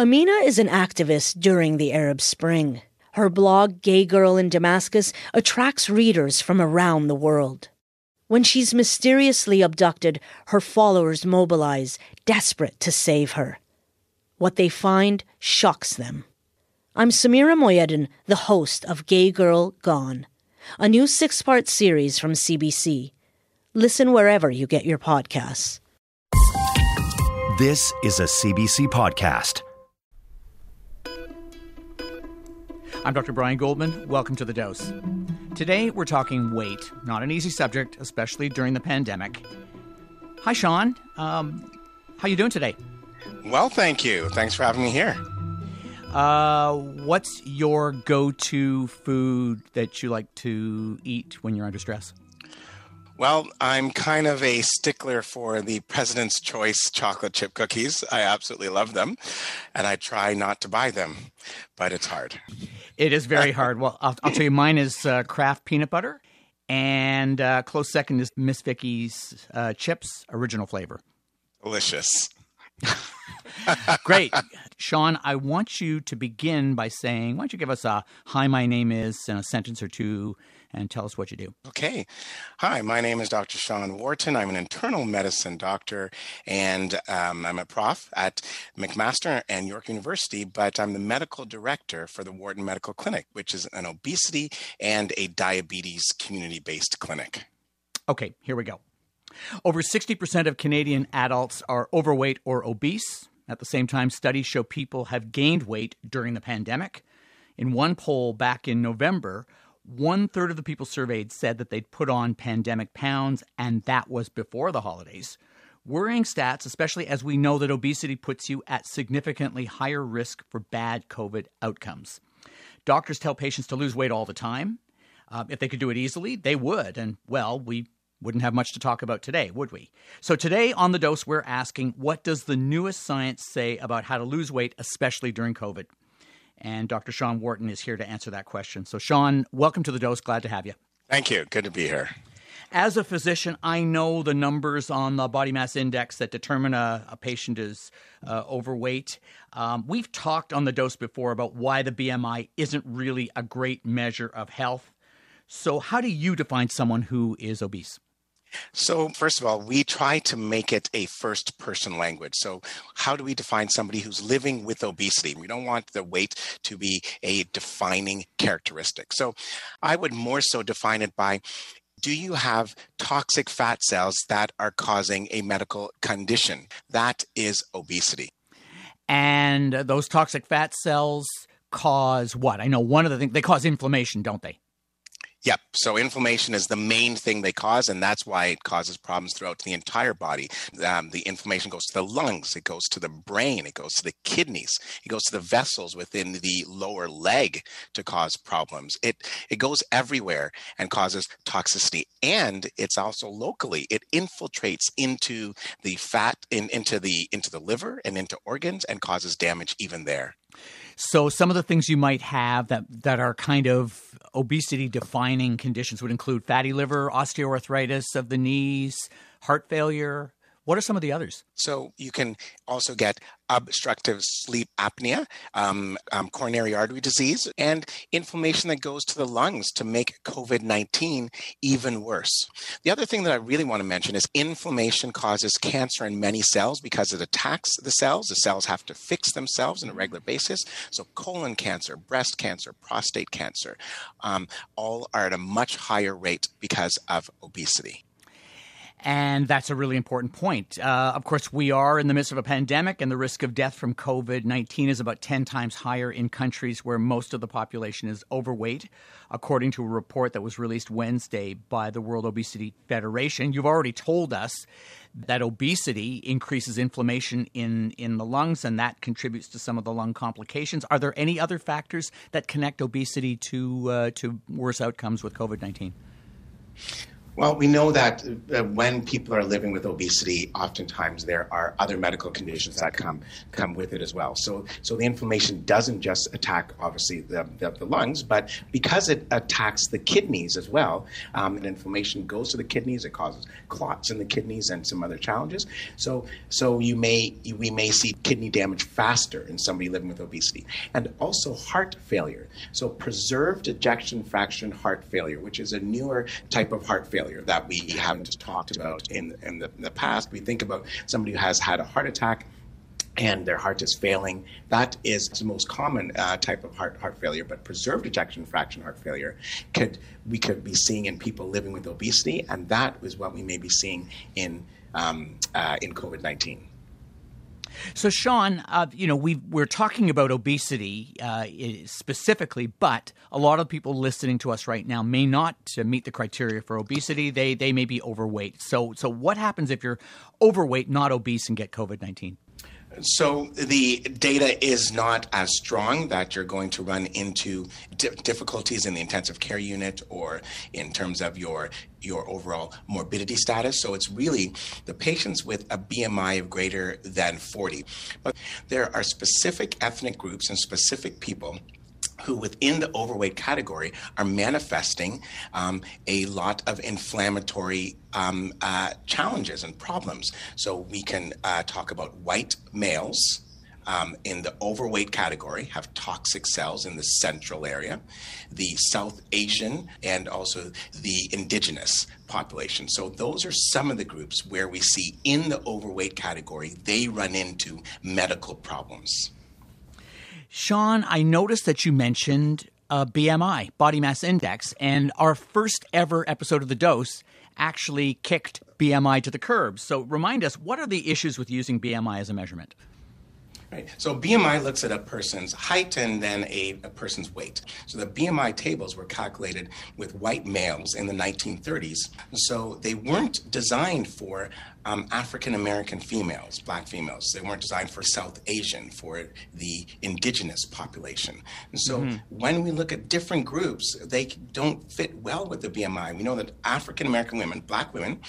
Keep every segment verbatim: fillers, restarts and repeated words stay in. Amina is an activist during the Arab Spring. Her blog, Gay Girl in Damascus, attracts readers from around the world. When she's mysteriously abducted, her followers mobilize, desperate to save her. What they find shocks them. I'm Samira Moyeddin, the host of Gay Girl Gone, a new six-part series from C B C. Listen wherever you get your podcasts. This is a C B C podcast. I'm Doctor Brian Goldman. Welcome to The Dose. Today, we're talking weight. Not an easy subject, especially during the pandemic. Hi, Sean. Um, how you doing today? Well, thank you. Thanks for having me here. Uh, what's your go-to food that you like to eat when you're under stress? Well, I'm kind of a stickler for the President's Choice chocolate chip cookies. I absolutely love them, and I try not to buy them, but it's hard. It is very hard. Well, I'll, I'll tell you, mine is uh, Kraft peanut butter, and uh, close second is Miss Vicky's uh, chips, original flavor. Delicious. Great. Sean, I want you to begin by saying, why don't you give us a hi, my name is, and a sentence or two, and tell us what you do. Okay. Hi, my name is Doctor Sean Wharton. I'm an internal medicine doctor, and um, I'm a prof at McMaster and York University, but I'm the medical director for the Wharton Medical Clinic, which is an obesity and a diabetes community-based clinic. Okay, here we go. Over sixty percent of Canadian adults are overweight or obese. At the same time, studies show people have gained weight during the pandemic. In one poll back in November, one-third of the people surveyed said that they'd put on pandemic pounds, and that was before the holidays. Worrying stats, especially as we know that obesity puts you at significantly higher risk for bad COVID outcomes. Doctors tell patients to lose weight all the time. Uh, if they could do it easily, they would, and, well, we wouldn't have much to talk about today, would we? So today on The Dose, we're asking, what does the newest science say about how to lose weight, especially during COVID? And Doctor Sean Wharton is here to answer that question. So, Sean, welcome to The Dose. Glad to have you. Thank you. Good to be here. As a physician, I know the numbers on the body mass index that determine a, a patient is uh, overweight. Um, we've talked on The Dose before about why the B M I isn't really a great measure of health. So how do you define someone who is obese? So first of all, we try to make it a first person language. So how do we define somebody who's living with obesity? We don't want the weight to be a defining characteristic. So I would more so define it by, do you have toxic fat cells that are causing a medical condition? That is obesity. And those toxic fat cells cause what? I know one of the things, they cause inflammation, don't they? Yep. So inflammation is the main thing they cause, and that's why it causes problems throughout the entire body. Um, the inflammation goes to the lungs, it goes to the brain, it goes to the kidneys, it goes to the vessels within the lower leg to cause problems. It it goes everywhere and causes toxicity, and it's also locally. It infiltrates into the fat, in, into the into the liver and into organs, and causes damage even there. So some of the things you might have that, that are kind of obesity-defining conditions would include fatty liver, osteoarthritis of the knees, heart failure. What are some of the others? So you can also get obstructive sleep apnea, um, um, coronary artery disease, and inflammation that goes to the lungs to make COVID nineteen even worse. The other thing that I really want to mention is inflammation causes cancer in many cells because it attacks the cells. The cells have to fix themselves on a regular basis. So colon cancer, breast cancer, prostate cancer, um, all are at a much higher rate because of obesity. And that's a really important point. Uh, of course, we are in the midst of a pandemic, and the risk of death from COVID nineteen is about ten times higher in countries where most of the population is overweight, according to a report that was released Wednesday by the World Obesity Federation. You've already told us that obesity increases inflammation in, in the lungs, and that contributes to some of the lung complications. Are there any other factors that connect obesity to, uh, to worse outcomes with COVID nineteen? Well, we know that uh, when people are living with obesity, oftentimes there are other medical conditions that come come with it as well. So, so the inflammation doesn't just attack, obviously, the, the, the lungs, but because it attacks the kidneys as well, um, and inflammation goes to the kidneys, it causes clots in the kidneys and some other challenges. So, so you may we may see kidney damage faster in somebody living with obesity, and also heart failure. So preserved ejection fraction heart failure, which is a newer type of heart failure that we haven't just talked about in, in, the, in the past. We think about somebody who has had a heart attack and their heart is failing. That is the most common uh, type of heart heart failure, but preserved ejection fraction heart failure could we could be seeing in people living with obesity, and that is what we may be seeing in, um, uh, in COVID nineteen. So, Sean, uh, you know, we've, we're talking about obesity uh, specifically, but a lot of people listening to us right now may not meet the criteria for obesity. They they may be overweight. So, so what happens if you're overweight, not obese, and get COVID nineteen? So the data is not as strong that you're going to run into di- difficulties in the intensive care unit or in terms of your your overall morbidity status. So it's really the patients with a B M I of greater than forty. But there are specific ethnic groups and specific people who within the overweight category are manifesting um, a lot of inflammatory um, uh, challenges and problems. So we can uh, talk about white males um, in the overweight category have toxic cells in the central area, the South Asian, and also the indigenous population. So those are some of the groups where we see in the overweight category, they run into medical problems. Sean, I noticed that you mentioned uh, B M I, body mass index, and our first ever episode of The Dose actually kicked B M I to the curb. So remind us, what are the issues with using B M I as a measurement? Right. So B M I looks at a person's height and then a, a person's weight. So the B M I tables were calculated with white males in the nineteen thirties. So they weren't designed for um, African-American females, black females. They weren't designed for South Asian, for the indigenous population. And so mm-hmm. when we look at different groups, they don't fit well with the B M I. We know that African-American women, black women,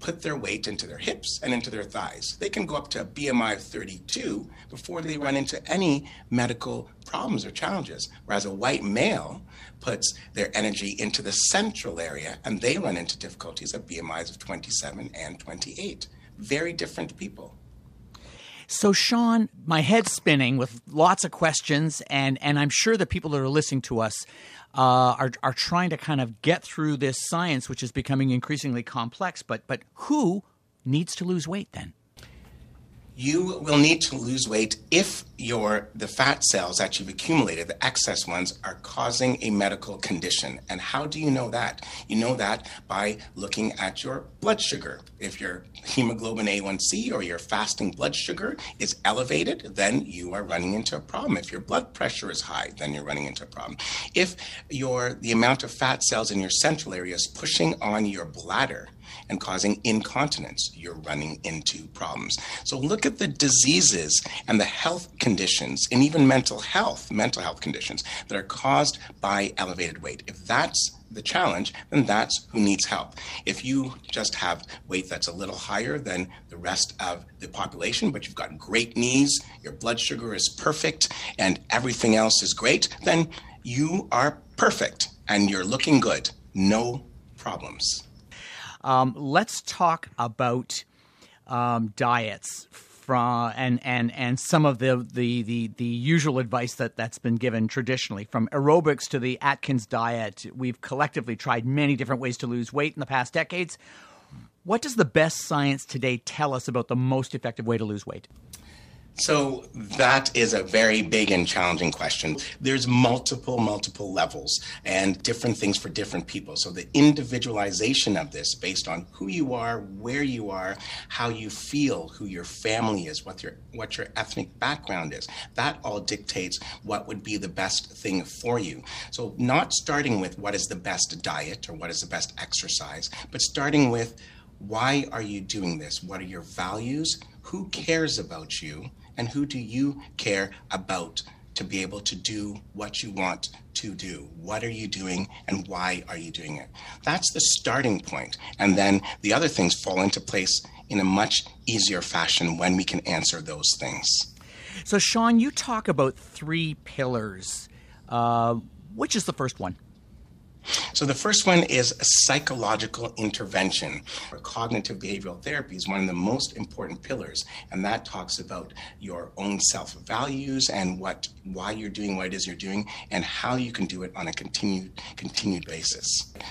put their weight into their hips and into their thighs. They can go up to a B M I of thirty-two before they run into any medical problems or challenges, whereas a white male puts their energy into the central area and they run into difficulties at B M Is of twenty-seven and twenty-eight. Very different people. So, Sean, my head's spinning with lots of questions, and, and I'm sure the people that are listening to us Uh, are are trying to kind of get through this science, which is becoming increasingly complex. But but who needs to lose weight then? You will need to lose weight if your the fat cells that you've accumulated, the excess ones, are causing a medical condition. And how do you know that? You know that by looking at your blood sugar. If your hemoglobin A one C or your fasting blood sugar is elevated, then you are running into a problem. If your blood pressure is high, then you're running into a problem. If your the amount of fat cells in your central area is pushing on your bladder and causing incontinence, you're running into problems. So look at the diseases and the health conditions and even mental health, mental health conditions that are caused by elevated weight. If that's the challenge, then that's who needs help. If you just have weight that's a little higher than the rest of the population, but you've got great knees, your blood sugar is perfect, and everything else is great, then you are perfect and you're looking good. No problems. Um, let's talk about um, diets from and, and, and some of the, the, the, the usual advice that, that's been given traditionally. From aerobics to the Atkins diet, we've collectively tried many different ways to lose weight in the past decades. What does the best science today tell us about the most effective way to lose weight? So that is a very big and challenging question. There's multiple, multiple levels and different things for different people. So the individualization of this based on who you are, where you are, how you feel, who your family is, what your what your ethnic background is, that all dictates what would be the best thing for you. So not starting with what is the best diet or what is the best exercise, but starting with why are you doing this? What are your values? Who cares about you? And who do you care about to be able to do what you want to do. What are you doing and why are you doing it? That's the starting point. And then the other things fall into place in a much easier fashion when we can answer those things. So, Sean, you talk about three pillars. Uh, which is the first one? So the first one is psychological intervention. Cognitive behavioral therapy is one of the most important pillars, and that talks about your own self-values and what, why you're doing what it is you're doing and how you can do it on a continued, continued basis.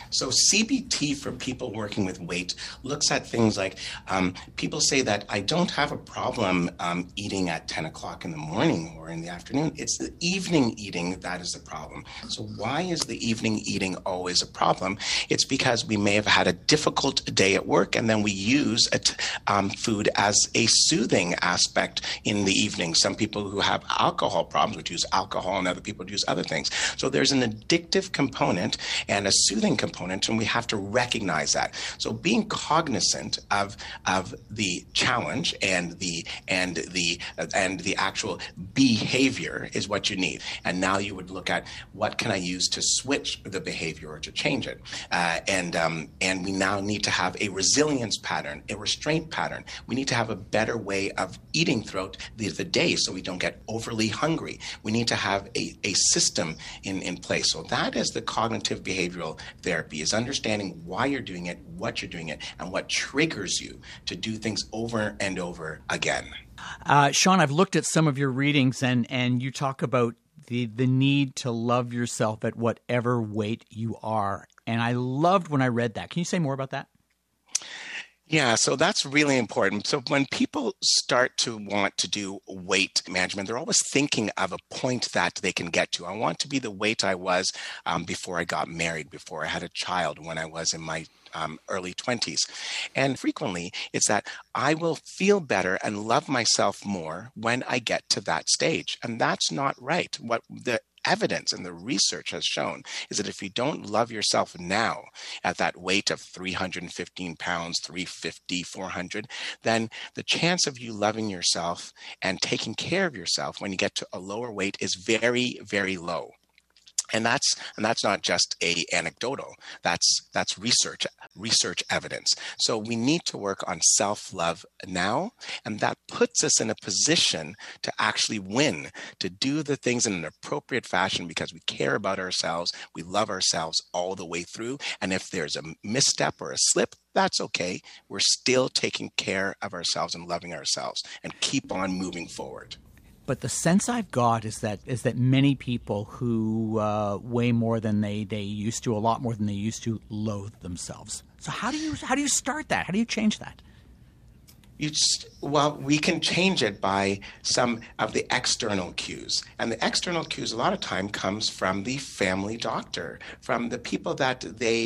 So C B T for people working with weight looks at things like um, people say that I don't have a problem um, eating at ten o'clock in the morning or in the afternoon. It's the evening eating that is the problem. So why is the evening eating always a problem? It's because we may have had a difficult day at work, and then we use a t- um, food as a soothing aspect in the evening. Some people who have alcohol problems would use alcohol, and other people would use other things. So there's an addictive component and a soothing component, and we have to recognize that. So being cognizant of of the challenge and the and the uh, and the actual behavior is what you need. And now you would look at what can I use to switch the behavior or to change it. Uh, and um, and we now need to have a resilience pattern, a restraint pattern. We need to have a better way of eating throughout the, the day so we don't get overly hungry. We need to have a, a system in, in place. So that is the cognitive behavioral therapy, is understanding why you're doing it, what you're doing it, and what triggers you to do things over and over again. Uh, Sean, I've looked at some of your readings, and, and you talk about The, the need to love yourself at whatever weight you are. And I loved when I read that. Can you say more about that? Yeah, so that's really important. So when people start to want to do weight management, they're always thinking of a point that they can get to. I want to be the weight I was um, before I got married, before I had a child, when I was in my Um, early twenties. And frequently it's that I will feel better and love myself more when I get to that stage. And that's not right. What the evidence and the research has shown is that if you don't love yourself now at that weight of three hundred fifteen pounds, three fifty, four hundred, then the chance of you loving yourself and taking care of yourself when you get to a lower weight is very, very low. And that's and that's not just a anecdotal. That's that's research research evidence. So we need to work on self-love now, and that puts us in a position to actually win, to do the things in an appropriate fashion because we care about ourselves, we love ourselves all the way through. And if there's a misstep or a slip, that's okay. We're still taking care of ourselves and loving ourselves, and keep on moving forward. But the sense I've got is that is that many people who uh, weigh more than they, they used to, a lot more than they used to, loathe themselves. So how do you how do you start that? How do you change that? You just, well, we can change it by some of the external cues. And the external cues a lot of time comes from the family doctor, from the people that they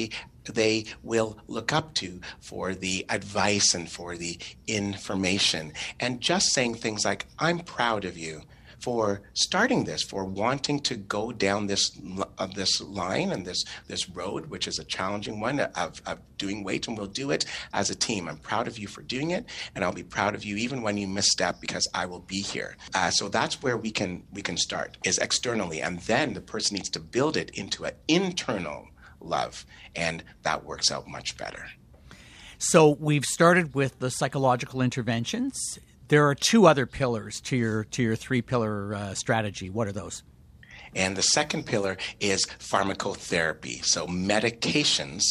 they will look up to for the advice and for the information. And just saying things like, I'm proud of you for starting this, for wanting to go down this uh, this line and this this road, which is a challenging one of, of doing weight, and we'll do it as a team. I'm proud of you for doing it, and I'll be proud of you even when you misstep because I will be here. Uh, so that's where we can we can start, is externally, and then the person needs to build it into an internal love, and that works out much better. So we've started with the psychological interventions. There are two other pillars to your to your three pillar uh, strategy. What are those? And the second pillar is pharmacotherapy. So medications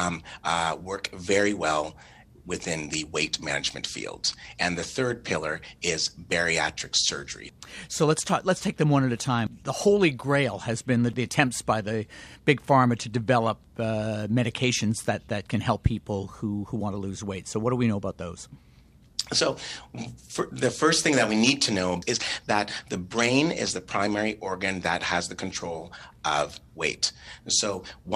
um, uh, work very well within the weight management field. And the third pillar is bariatric surgery. So let's talk, let's take them one at a time. The holy grail has been the, the attempts by the big pharma to develop uh, medications that, that can help people who, who want to lose weight. So what do we know about those? So for the first thing that we need to know is that the brain is the primary organ that has the control of weight. So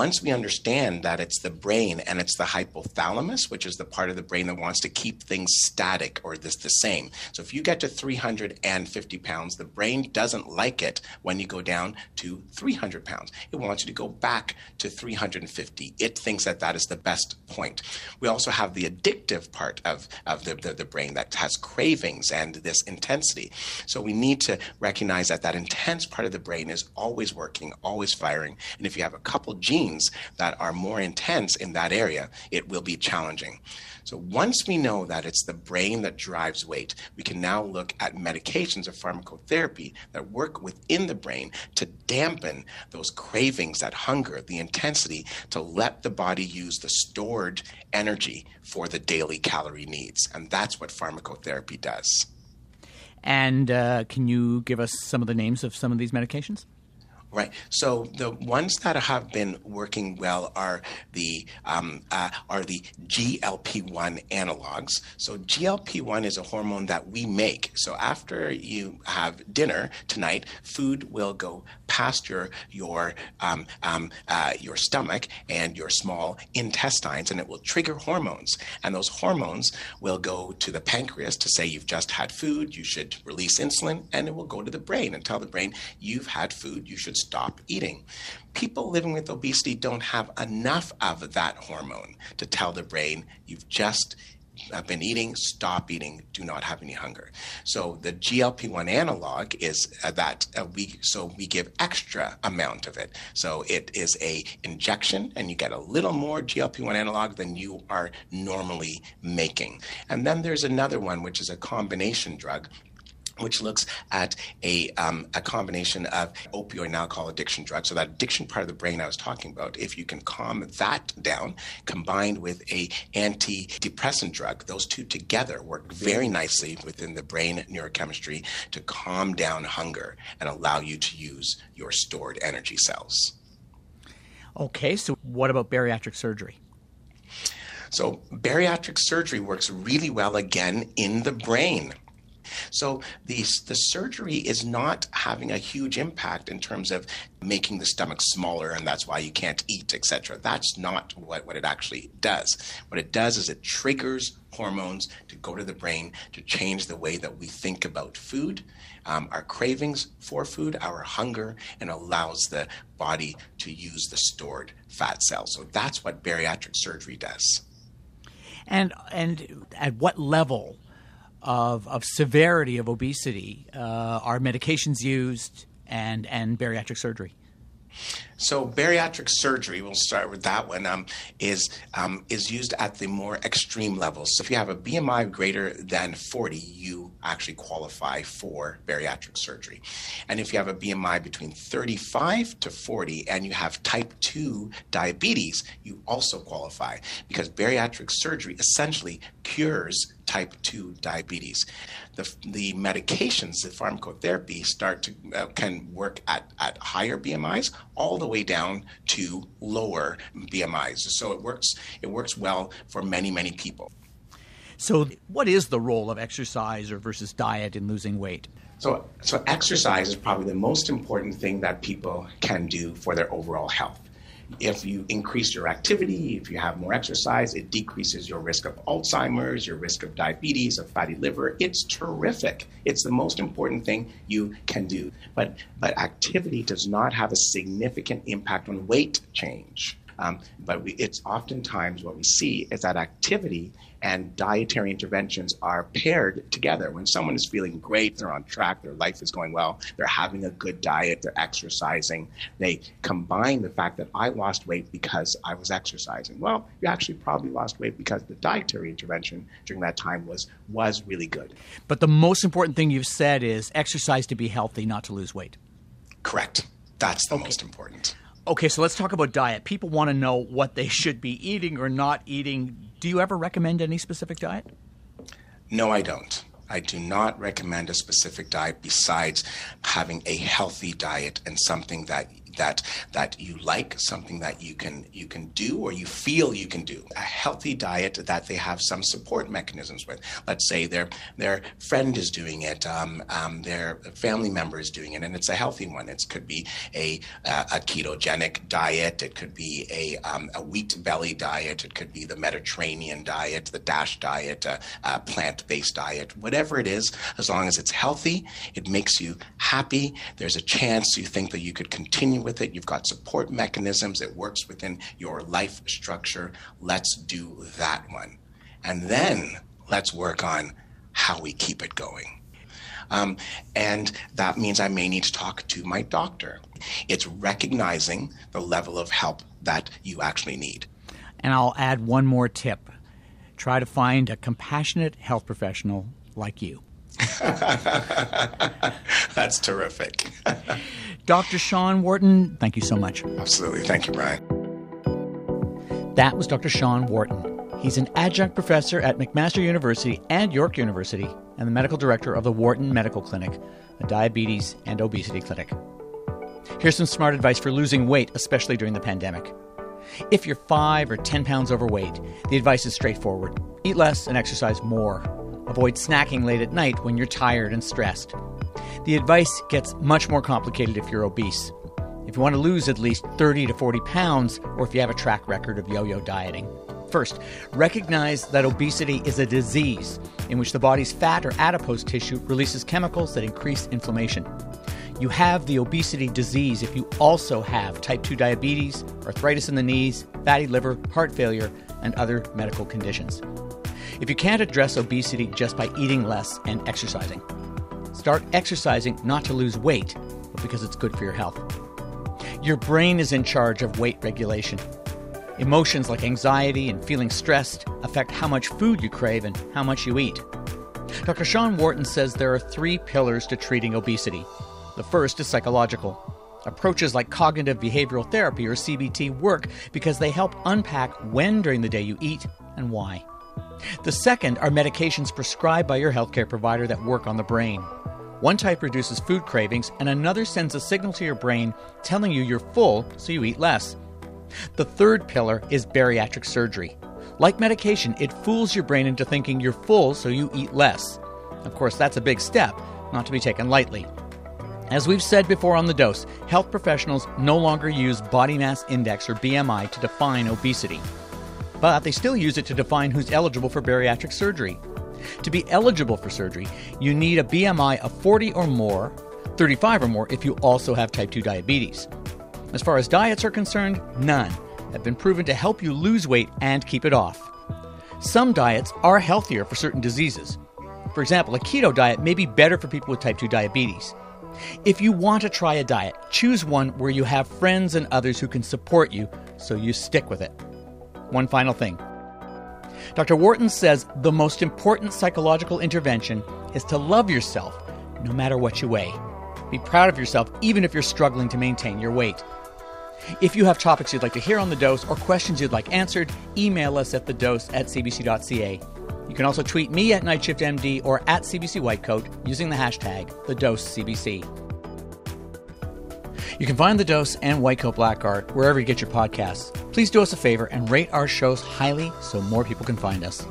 once we understand that it's the brain and it's the hypothalamus, which is the part of the brain that wants to keep things static or this the same. So if you get to three hundred fifty pounds, the brain doesn't like it when you go down to three hundred pounds. It wants you to go back to three hundred fifty. It thinks that that is the best point. We also have the addictive part of, of the, the, the brain, brain that has cravings and this intensity. So we need to recognize that that intense part of the brain is always working, always firing. And if you have a couple genes that are more intense in that area, it will be challenging. So once we know that it's the brain that drives weight, we can now look at medications or pharmacotherapy that work within the brain to dampen those cravings, that hunger, the intensity, to let the body use the stored energy for the daily calorie needs. And that's what pharmacotherapy does. And uh, can you give us some of the names of some of these medications? Right. So the ones that have been working well are the um, uh, are the G L P one analogs. So G L P one is a hormone that we make. So after you have dinner tonight, food will go past your your um, um, uh, your stomach and your small intestines, and it will trigger hormones. And those hormones will go to the pancreas to say you've just had food, you should release insulin, and it will go to the brain and tell the brain you've had food, you should stop eating. People living with obesity don't have enough of that hormone to tell the brain, you've just been eating, stop eating, do not have any hunger. So the G L P one analog is that uh, we, so we give extra amount of it. So it is a injection and you get a little more G L P one analog than you are normally making. And then there's another one, which is a combination drug, which looks at a um, a combination of opioid and alcohol addiction drugs. So that addiction part of the brain I was talking about, if you can calm that down, combined with a antidepressant drug, those two together work very nicely within the brain neurochemistry to calm down hunger and allow you to use your stored energy cells. Okay, so what about bariatric surgery? So bariatric surgery works really well, again, in the brain. So the, the surgery is not having a huge impact in terms of making the stomach smaller and that's why you can't eat, et cetera. That's not what, what it actually does. What it does is it triggers hormones to go to the brain to change the way that we think about food, um, our cravings for food, our hunger, and allows the body to use the stored fat cells. So that's what bariatric surgery does. And, and at what level Of, of severity of obesity uh, are medications used and, and bariatric surgery? So bariatric surgery, we'll start with that one, um, is um, is used at the more extreme levels. So if you have a B M I greater than forty, you actually qualify for bariatric surgery. And if you have a B M I between thirty-five to forty and you have type two diabetes, you also qualify because bariatric surgery essentially cures type two diabetes. The, the medications, the pharmacotherapy, start to uh, can work at, at higher B M Is all the way down to lower B M Is. So it works, it works well for many, many people. So what is the role of exercise or versus diet in losing weight? So, so exercise is probably the most important thing that people can do for their overall health. If you increase your activity, if you have more exercise, it decreases your risk of Alzheimer's, your risk of diabetes, of fatty liver. It's terrific. It's the most important thing you can do. But, but activity does not have a significant impact on weight change. Um, but we, it's oftentimes what we see is that activity and dietary interventions are paired together. When someone is feeling great, they're on track, their life is going well, they're having a good diet, they're exercising, they combine the fact that I lost weight because I was exercising. Well, you actually probably lost weight because the dietary intervention during that time was, was really good. But the most important thing you've said is exercise to be healthy, not to lose weight. Correct. That's the okay. most important. Okay, so let's talk about diet. People want to know what they should be eating or not eating. Do you ever recommend any specific diet? No, I don't. I do not recommend a specific diet besides having a healthy diet and something that that that you like, something that you can you can do or you feel you can do. A healthy diet that they have some support mechanisms with. Let's say their their friend is doing it, um, um, their family member is doing it, and it's a healthy one. It could be a a ketogenic diet. It could be a um, a wheat belly diet. It could be the Mediterranean diet, the DASH diet, a, a plant-based diet. Whatever it is, as long as it's healthy, it makes you happy. There's a chance you think that you could continue with it. You've got support mechanisms. It works within your life structure. Let's do that one. And then let's work on how we keep it going. Um, and that means I may need to talk to my doctor. It's recognizing the level of help that you actually need. And I'll add one more tip. Try to find a compassionate health professional like you. That's terrific. Doctor Sean Wharton, thank you so much. Absolutely. Thank you, Brian. That was Doctor Sean Wharton. He's an adjunct professor at McMaster University and York University and the medical director of the Wharton Medical Clinic, a diabetes and obesity clinic. Here's some smart advice for losing weight, especially during the pandemic. If you're five or ten pounds overweight, the advice is straightforward. Eat less and exercise more. Avoid snacking late at night when you're tired and stressed. The advice gets much more complicated if you're obese. If you want to lose at least thirty to forty pounds, or if you have a track record of yo-yo dieting. First, recognize that obesity is a disease in which the body's fat or adipose tissue releases chemicals that increase inflammation. You have the obesity disease if you also have type two diabetes, arthritis in the knees, fatty liver, heart failure, and other medical conditions. If you can't address obesity just by eating less and exercising, start exercising not to lose weight, but because it's good for your health. Your brain is in charge of weight regulation. Emotions like anxiety and feeling stressed affect how much food you crave and how much you eat. Doctor Sean Wharton says there are three pillars to treating obesity. The first is psychological. Approaches like cognitive behavioral therapy, or C B T, work because they help unpack when during the day you eat and why. The second are medications prescribed by your healthcare provider that work on the brain. One type reduces food cravings, and another sends a signal to your brain telling you you're full, so you eat less. The third pillar is bariatric surgery. Like medication, it fools your brain into thinking you're full, so you eat less. Of course, that's a big step, not to be taken lightly. As we've said before on The Dose, health professionals no longer use body mass index, or B M I, to define obesity. But they still use it to define who's eligible for bariatric surgery. To be eligible for surgery, you need a B M I of forty or more, thirty-five or more if you also have type two diabetes. As far as diets are concerned, none have been proven to help you lose weight and keep it off. Some diets are healthier for certain diseases. For example, a keto diet may be better for people with type two diabetes. If you want to try a diet, choose one where you have friends and others who can support you, so you stick with it. One final thing. Doctor Wharton says the most important psychological intervention is to love yourself no matter what you weigh. Be proud of yourself even if you're struggling to maintain your weight. If you have topics you'd like to hear on The Dose or questions you'd like answered, email us at thedose at c b c dot c a. You can also tweet me at Night Shift M D or at C B C Whitecoat using the hashtag The Dose C B C. You can find The Dose and White Coat Black Art wherever you get your podcasts. Please do us a favor and rate our shows highly so more people can find us.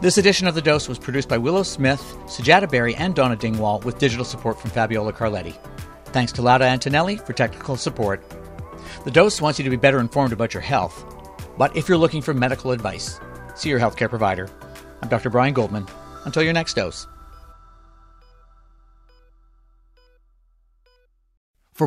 This edition of The Dose was produced by Willow Smith, Sajada Berry, and Donna Dingwall, with digital support from Fabiola Carletti. Thanks to Lada Antonelli for technical support. The Dose wants you to be better informed about your health. But if you're looking for medical advice, see your healthcare provider. I'm Doctor Brian Goldman. Until your next dose. For